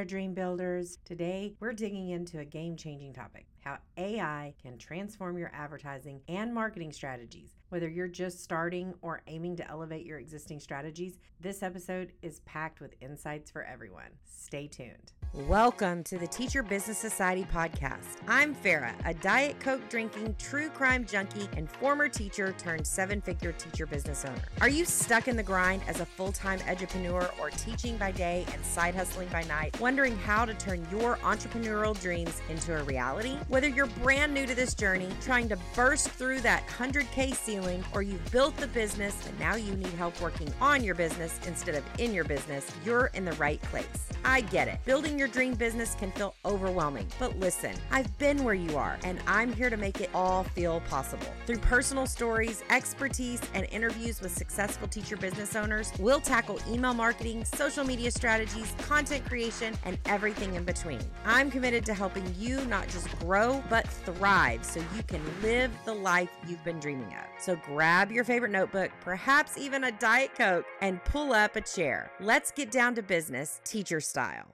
there, dream builders. Today, we're digging into a game-changing topic, how AI can transform your advertising and marketing strategies. Whether you're just starting or aiming to elevate your existing strategies, this episode is packed with insights for everyone. Stay tuned. Welcome to the Teacher Business Society podcast. I'm Farrah, a Diet Coke drinking, true crime junkie, and former teacher turned seven-figure teacher business owner. Are you stuck in the grind as a full-time edupreneur or teaching by day and side hustling by night, wondering how to turn your entrepreneurial dreams into a reality? Whether you're brand new to this journey, trying to burst through that 100K ceiling, or you've built the business and now you need help working on your business instead of in your business, you're in the right place. I get it. Building your dream business can feel overwhelming, but listen, I've been where you are, and I'm here to make it all feel possible. Through personal stories, expertise, and interviews with successful teacher business owners, we'll tackle email marketing, social media strategies, content creation, and everything in between. I'm committed to helping you not just grow, but thrive so you can live the life you've been dreaming of. So grab your favorite notebook, perhaps even a Diet Coke, and pull up a chair. Let's get down to business, teacher style.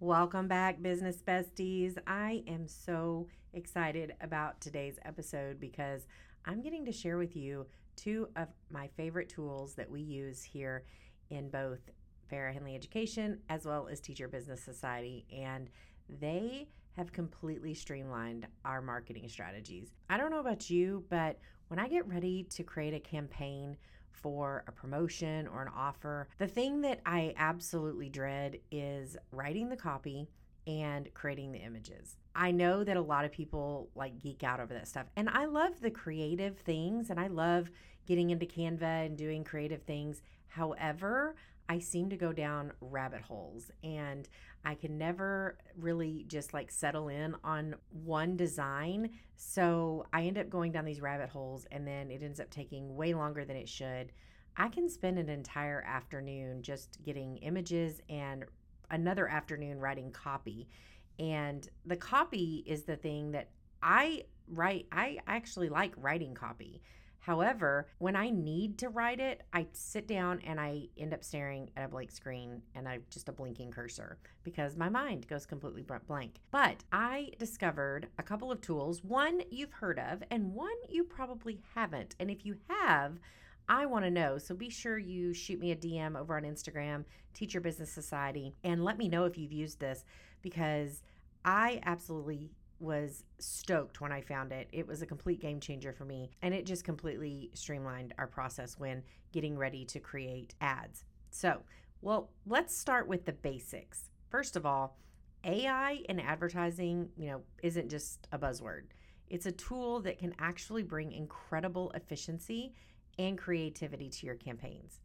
Welcome back, business besties. I am so excited about today's episode because I'm getting to share with you two of my favorite tools that we use here in both Farrah Henley Education as well as Teacher Business Society, and they have completely streamlined our marketing strategies. I don't know about you, but when I get ready to create a campaign for a promotion or an offer, the thing that I absolutely dread is writing the copy and creating the images. I know that a lot of people like geek out over that stuff, and I love the creative things, and I love getting into Canva and doing creative things. However, I seem to go down rabbit holes, and I can never really just like settle in on one design. So I end up going down these rabbit holes, and then it ends up taking way longer than it should. I can spend an entire afternoon just getting images and another afternoon writing copy. And the copy is the thing that I write. I actually like writing copy. However, when I need to write it, I sit down and I end up staring at a blank screen and just a blinking cursor because my mind goes completely blank. But I discovered a couple of tools, one you've heard of and one you probably haven't. And if you have, I want to know. So be sure you shoot me a DM over on Instagram, Teacher Business Society, and let me know if you've used this because I absolutely was stoked when I found it. It was a complete game changer for me, and it just completely streamlined our process when getting ready to create ads. So, let's start with the basics. First of all, AI in advertising, isn't just a buzzword. It's a tool that can actually bring incredible efficiency and creativity to your campaigns.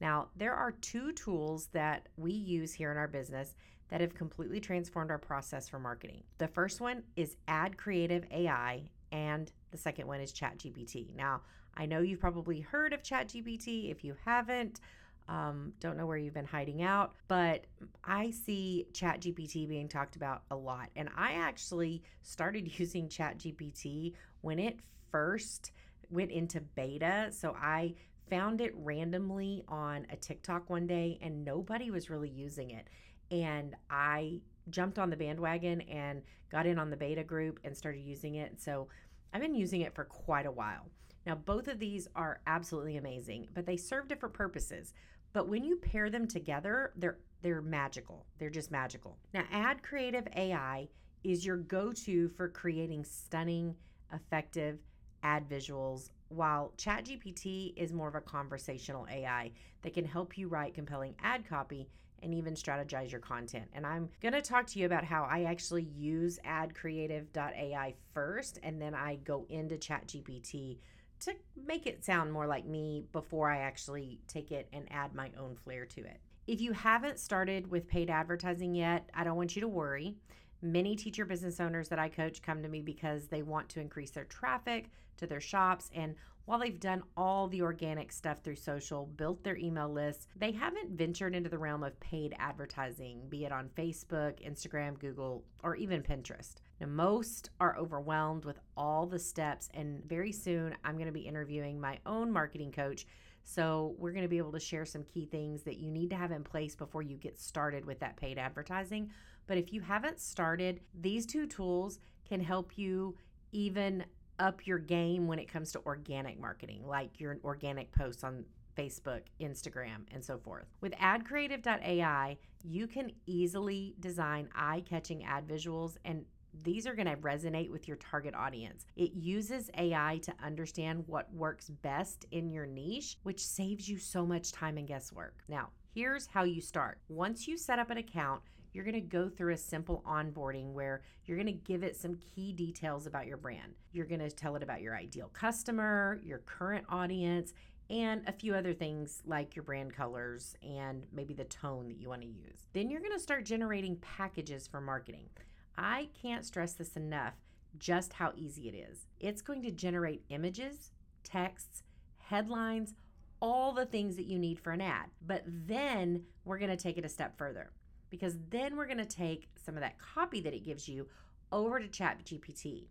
Now, there are two tools that we use here in our business that have completely transformed our process for marketing. The first one is AdCreative.ai, and the second one is ChatGPT. Now, I know you've probably heard of ChatGPT. If you haven't, don't know where you've been hiding out, but I see ChatGPT being talked about a lot. And I actually started using ChatGPT when it first went into beta. So I found it randomly on a TikTok one day, and nobody was really using it. And I jumped on the bandwagon and got in on the beta group and started using it. So I've been using it for quite a while. Now, both of these are absolutely amazing, but they serve different purposes. But when you pair them together, they're magical. They're just magical. Now, AdCreative.ai is your go-to for creating stunning, effective ad visuals, while ChatGPT is more of a conversational AI that can help you write compelling ad copy and even strategize your content. And I'm going to talk to you about how I actually use AdCreative.ai first, and then I go into ChatGPT to make it sound more like me before I actually take it and add my own flair to it. If you haven't started with paid advertising yet, I don't want you to worry. Many teacher business owners that I coach come to me because they want to increase their traffic to their shops, and while they've done all the organic stuff through social, built their email lists, they haven't ventured into the realm of paid advertising, be it on Facebook, Instagram, Google, or even Pinterest. Now, most are overwhelmed with all the steps, and very soon I'm going to be interviewing my own marketing coach So we're going to be able to share some key things that you need to have in place before you get started with that paid advertising. But if you haven't started, these two tools can help you even up your game when it comes to organic marketing, like your organic posts on Facebook, Instagram, and so forth. With AdCreative.ai, you can easily design eye-catching ad visuals, and these are going to resonate with your target audience. It uses AI to understand what works best in your niche, which saves you so much time and guesswork. Now, here's how you start. Once you set up an account, you're going to go through a simple onboarding where you're going to give it some key details about your brand. You're going to tell it about your ideal customer, your current audience, and a few other things like your brand colors and maybe the tone that you want to use. Then you're going to start generating packages for marketing. I can't stress this enough, just how easy it is. It's going to generate images, texts, headlines, all the things that you need for an ad. But then we're going to take it a step further, because then we're going to take some of that copy that it gives you over to ChatGPT.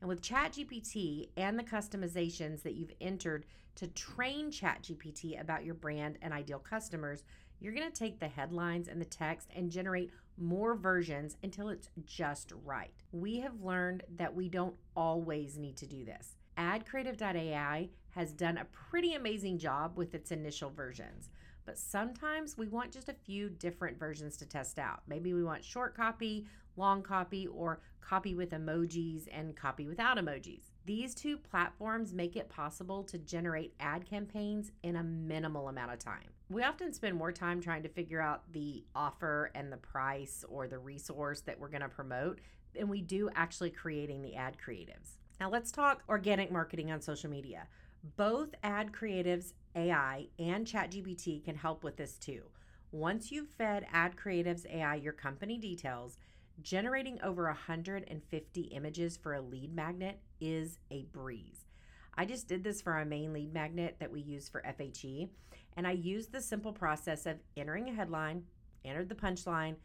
And with ChatGPT and the customizations that you've entered to train ChatGPT about your brand and ideal customers, you're going to take the headlines and the text and generate more versions until it's just right. We have learned that we don't always need to do this. AdCreative.ai has done a pretty amazing job with its initial versions, but sometimes we want just a few different versions to test out. Maybe we want short copy, long copy, or copy with emojis and copy without emojis. These two platforms make it possible to generate ad campaigns in a minimal amount of time. We often spend more time trying to figure out the offer and the price or the resource that we're going to promote than we do actually creating the ad creatives. Now let's talk organic marketing on social media. Both AdCreative.ai and ChatGPT can help with this too. Once you've fed AdCreative.ai your company details, generating over 150 images for a lead magnet is a breeze. I just did this for our main lead magnet that we use for FHE, and I used the simple process of entering a headline, entered the punchline,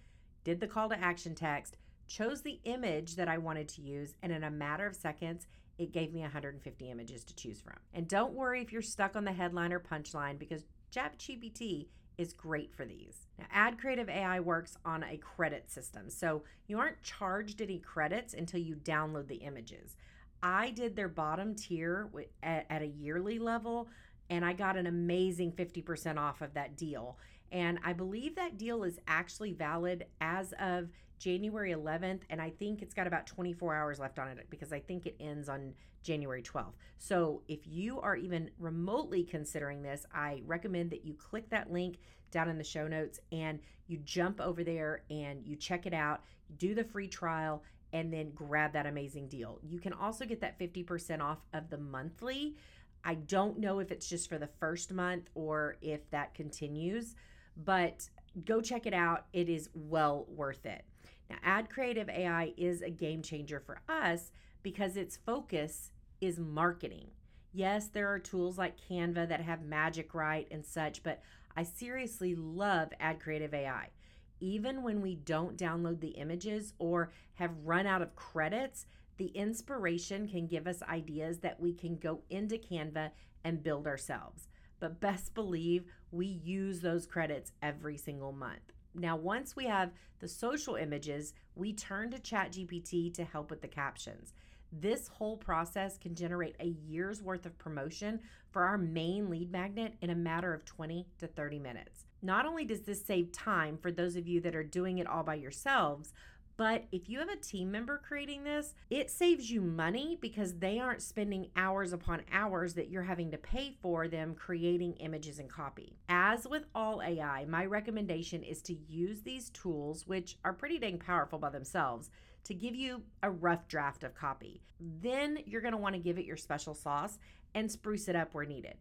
did the call to action text, chose the image that I wanted to use, and in a matter of seconds, it gave me 150 images to choose from. And don't worry if you're stuck on the headline or punchline, because ChatGPT is great for these. Now, AdCreative.ai works on a credit system, so you aren't charged any credits until you download the images. I did their bottom tier at a yearly level, and I got an amazing 50% off of that deal. And I believe that deal is actually valid as of January 11th, and I think it's got about 24 hours left on it, because I think it ends on January 12th. So if you are even remotely considering this, I recommend that you click that link down in the show notes and you jump over there and you check it out, do the free trial, and then grab that amazing deal. You can also get that 50% off of the monthly. I don't know if it's just for the first month or if that continues, but go check it out. It is well worth it. Now, AdCreative.ai is a game changer for us because its focus is marketing. Yes, there are tools like Canva that have magic right and such, but I seriously love AdCreative.ai. Even when we don't download the images or have run out of credits, the inspiration can give us ideas that we can go into Canva and build ourselves. But best believe we use those credits every single month. Now, once we have the social images, we turn to ChatGPT to help with the captions. This whole process can generate a year's worth of promotion for our main lead magnet in a matter of 20 to 30 minutes. Not only does this save time for those of you that are doing it all by yourselves, but if you have a team member creating this, it saves you money because they aren't spending hours upon hours that you're having to pay for them creating images and copy. As with all AI, my recommendation is to use these tools, which are pretty dang powerful by themselves, to give you a rough draft of copy. Then you're going to want to give it your special sauce and spruce it up where needed.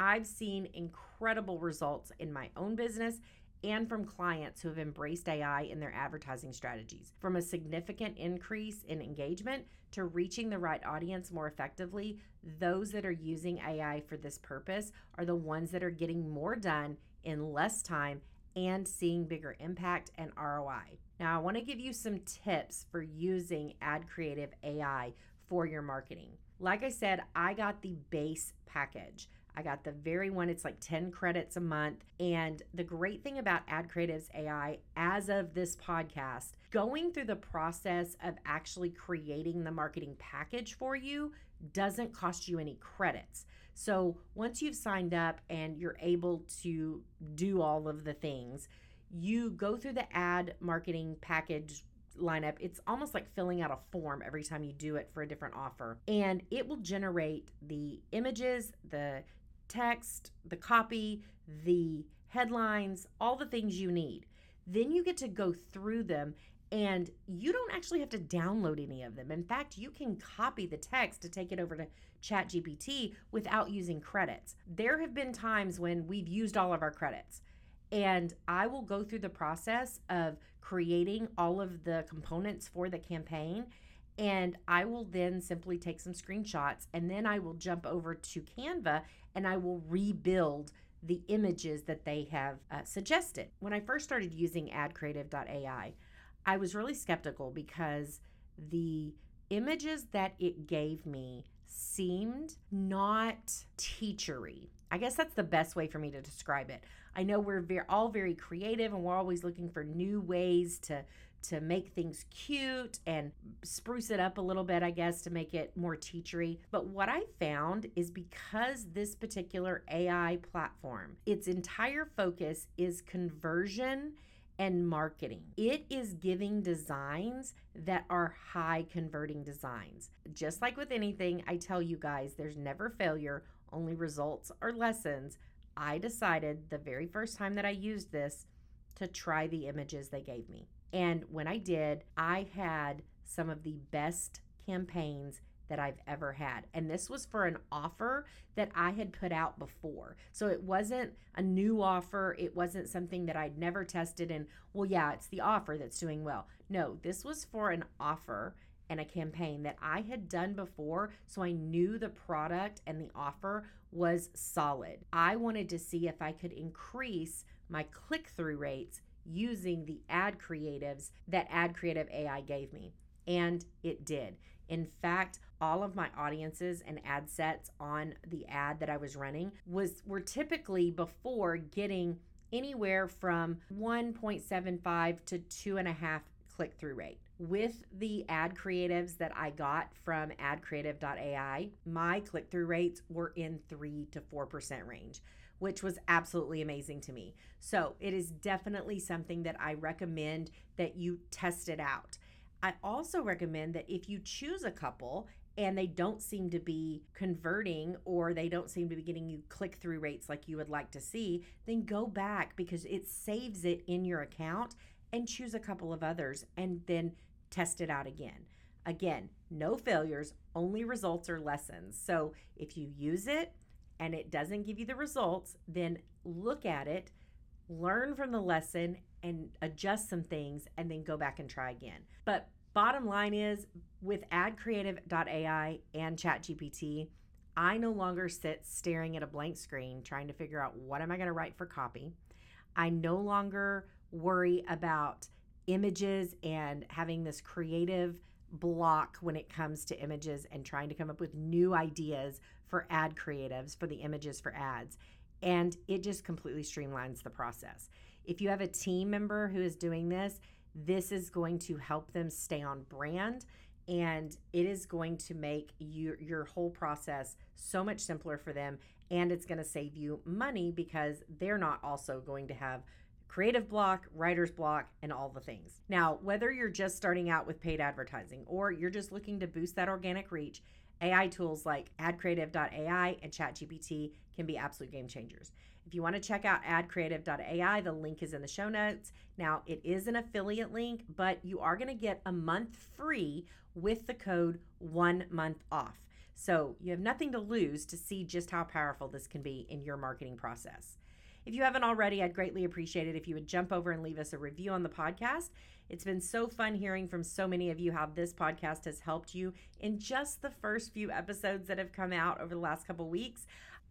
I've seen incredible results in my own business and from clients who have embraced AI in their advertising strategies, from a significant increase in engagement to reaching the right audience more effectively. Those that are using AI for this purpose are the ones that are getting more done in less time and seeing bigger impact and ROI. Now, I want to give you some tips for using AdCreative.ai for your marketing. Like I said, I got the base package. I got the very one, it's like 10 credits a month. And the great thing about AdCreative.ai, as of this podcast, going through the process of actually creating the marketing package for you doesn't cost you any credits. So once you've signed up and you're able to do all of the things, you go through the ad marketing package lineup. It's almost like filling out a form every time you do it for a different offer. And it will generate the images, the text, the copy, the headlines, all the things you need. Then you get to go through them and you don't actually have to download any of them. In fact, you can copy the text to take it over to ChatGPT without using credits. There have been times when we've used all of our credits. And I will go through the process of creating all of the components for the campaign. And I will then simply take some screenshots and then I will jump over to Canva and I will rebuild the images that they have suggested. When I first started using AdCreative.ai, I was really skeptical because the images that it gave me seemed not teachery. I guess that's the best way for me to describe it. I know we're all very creative and we're always looking for new ways to make things cute and spruce it up a little bit, I guess, to make it more teachery. But what I found is because this particular AI platform, its entire focus is conversion and marketing. It is giving designs that are high converting designs. Just like with anything, I tell you guys, there's never failure, only results or lessons. I decided the very first time that I used this to try the images they gave me. And when I did, I had some of the best campaigns that I've ever had. And this was for an offer that I had put out before. So it wasn't a new offer. It wasn't something that I'd never tested and, well, yeah, it's the offer that's doing well. No, this was for an offer and a campaign that I had done before. So I knew the product and the offer was solid. I wanted to see if I could increase my click-through rates using the ad creatives that AdCreative.ai gave me. And it did. In fact, all of my audiences and ad sets on the ad that I was running were typically before getting anywhere from 1.75 to 2.5 click-through rate. With the ad creatives that I got from AdCreative.ai, my click-through rates were in 3% to 4% range, which was absolutely amazing to me. So it is definitely something that I recommend that you test it out. I also recommend that if you choose a couple and they don't seem to be converting or they don't seem to be getting you click-through rates like you would like to see, then go back because it saves it in your account and choose a couple of others and then test it out again. Again, no failures, only results or lessons. So if you use it and it doesn't give you the results, then look at it, learn from the lesson, and adjust some things and then go back and try again. But bottom line is with AdCreative.ai and ChatGPT, I no longer sit staring at a blank screen trying to figure out what am I going to write for copy. I no longer worry about images and having this creative block when it comes to images and trying to come up with new ideas for ad creatives, for the images for ads. And it just completely streamlines the process. If you have a team member who is doing this, this is going to help them stay on brand, and it is going to make your whole process so much simpler for them, and it's going to save you money because they're not also going to have creative block, writer's block, and all the things. Now, whether you're just starting out with paid advertising or you're just looking to boost that organic reach, AI tools like AdCreative.ai and ChatGPT can be absolute game changers. If you want to check out AdCreative.ai, the link is in the show notes. Now, it is an affiliate link, but you are going to get a month free with the code 1 month off. So you have nothing to lose to see just how powerful this can be in your marketing process. If you haven't already, I'd greatly appreciate it if you would jump over and leave us a review on the podcast. It's been so fun hearing from so many of you how this podcast has helped you in just the first few episodes that have come out over the last couple weeks.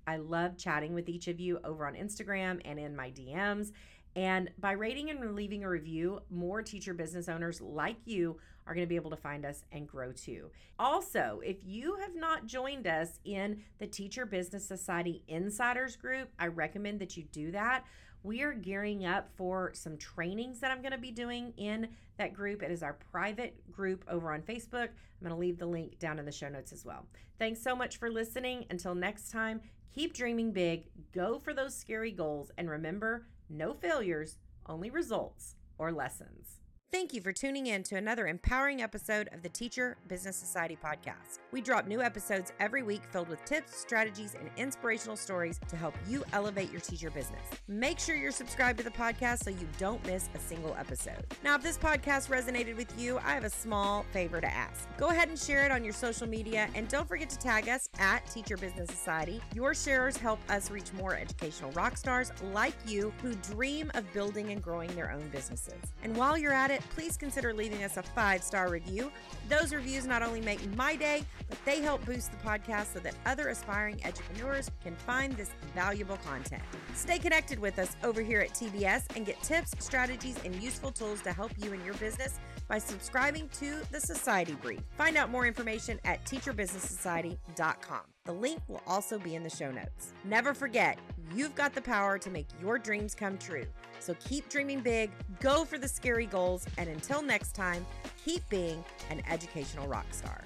I love chatting with each of you over on Instagram and in my DMs. And by rating and leaving a review, more teacher business owners like you are going to be able to find us and grow too. Also, if you have not joined us in the Teacher Business Society Insiders group, I recommend that you do that. We are gearing up for some trainings that I'm going to be doing in that group. It is our private group over on Facebook. I'm going to leave the link down in the show notes as well. Thanks so much for listening. Until next time, keep dreaming big, go for those scary goals, and remember, no failures, only results or lessons. Thank you for tuning in to another empowering episode of the Teacher Business Society podcast. We drop new episodes every week filled with tips, strategies, and inspirational stories to help you elevate your teacher business. Make sure you're subscribed to the podcast so you don't miss a single episode. Now, if this podcast resonated with you, I have a small favor to ask. Go ahead and share it on your social media, and don't forget to tag us at Teacher Business Society. Your sharers help us reach more educational rock stars like you who dream of building and growing their own businesses. And while you're at it, please consider leaving us a 5-star review. Those reviews not only make my day, but they help boost the podcast so that other aspiring entrepreneurs can find this valuable content. Stay connected with us over here at TBS and get tips, strategies, and useful tools to help you in your business by subscribing to the Society Brief. Find out more information at teacherbusinesssociety.com. The link will also be in the show notes. Never forget, you've got the power to make your dreams come true. So keep dreaming big, go for the scary goals, and until next time, keep being an educational rock star.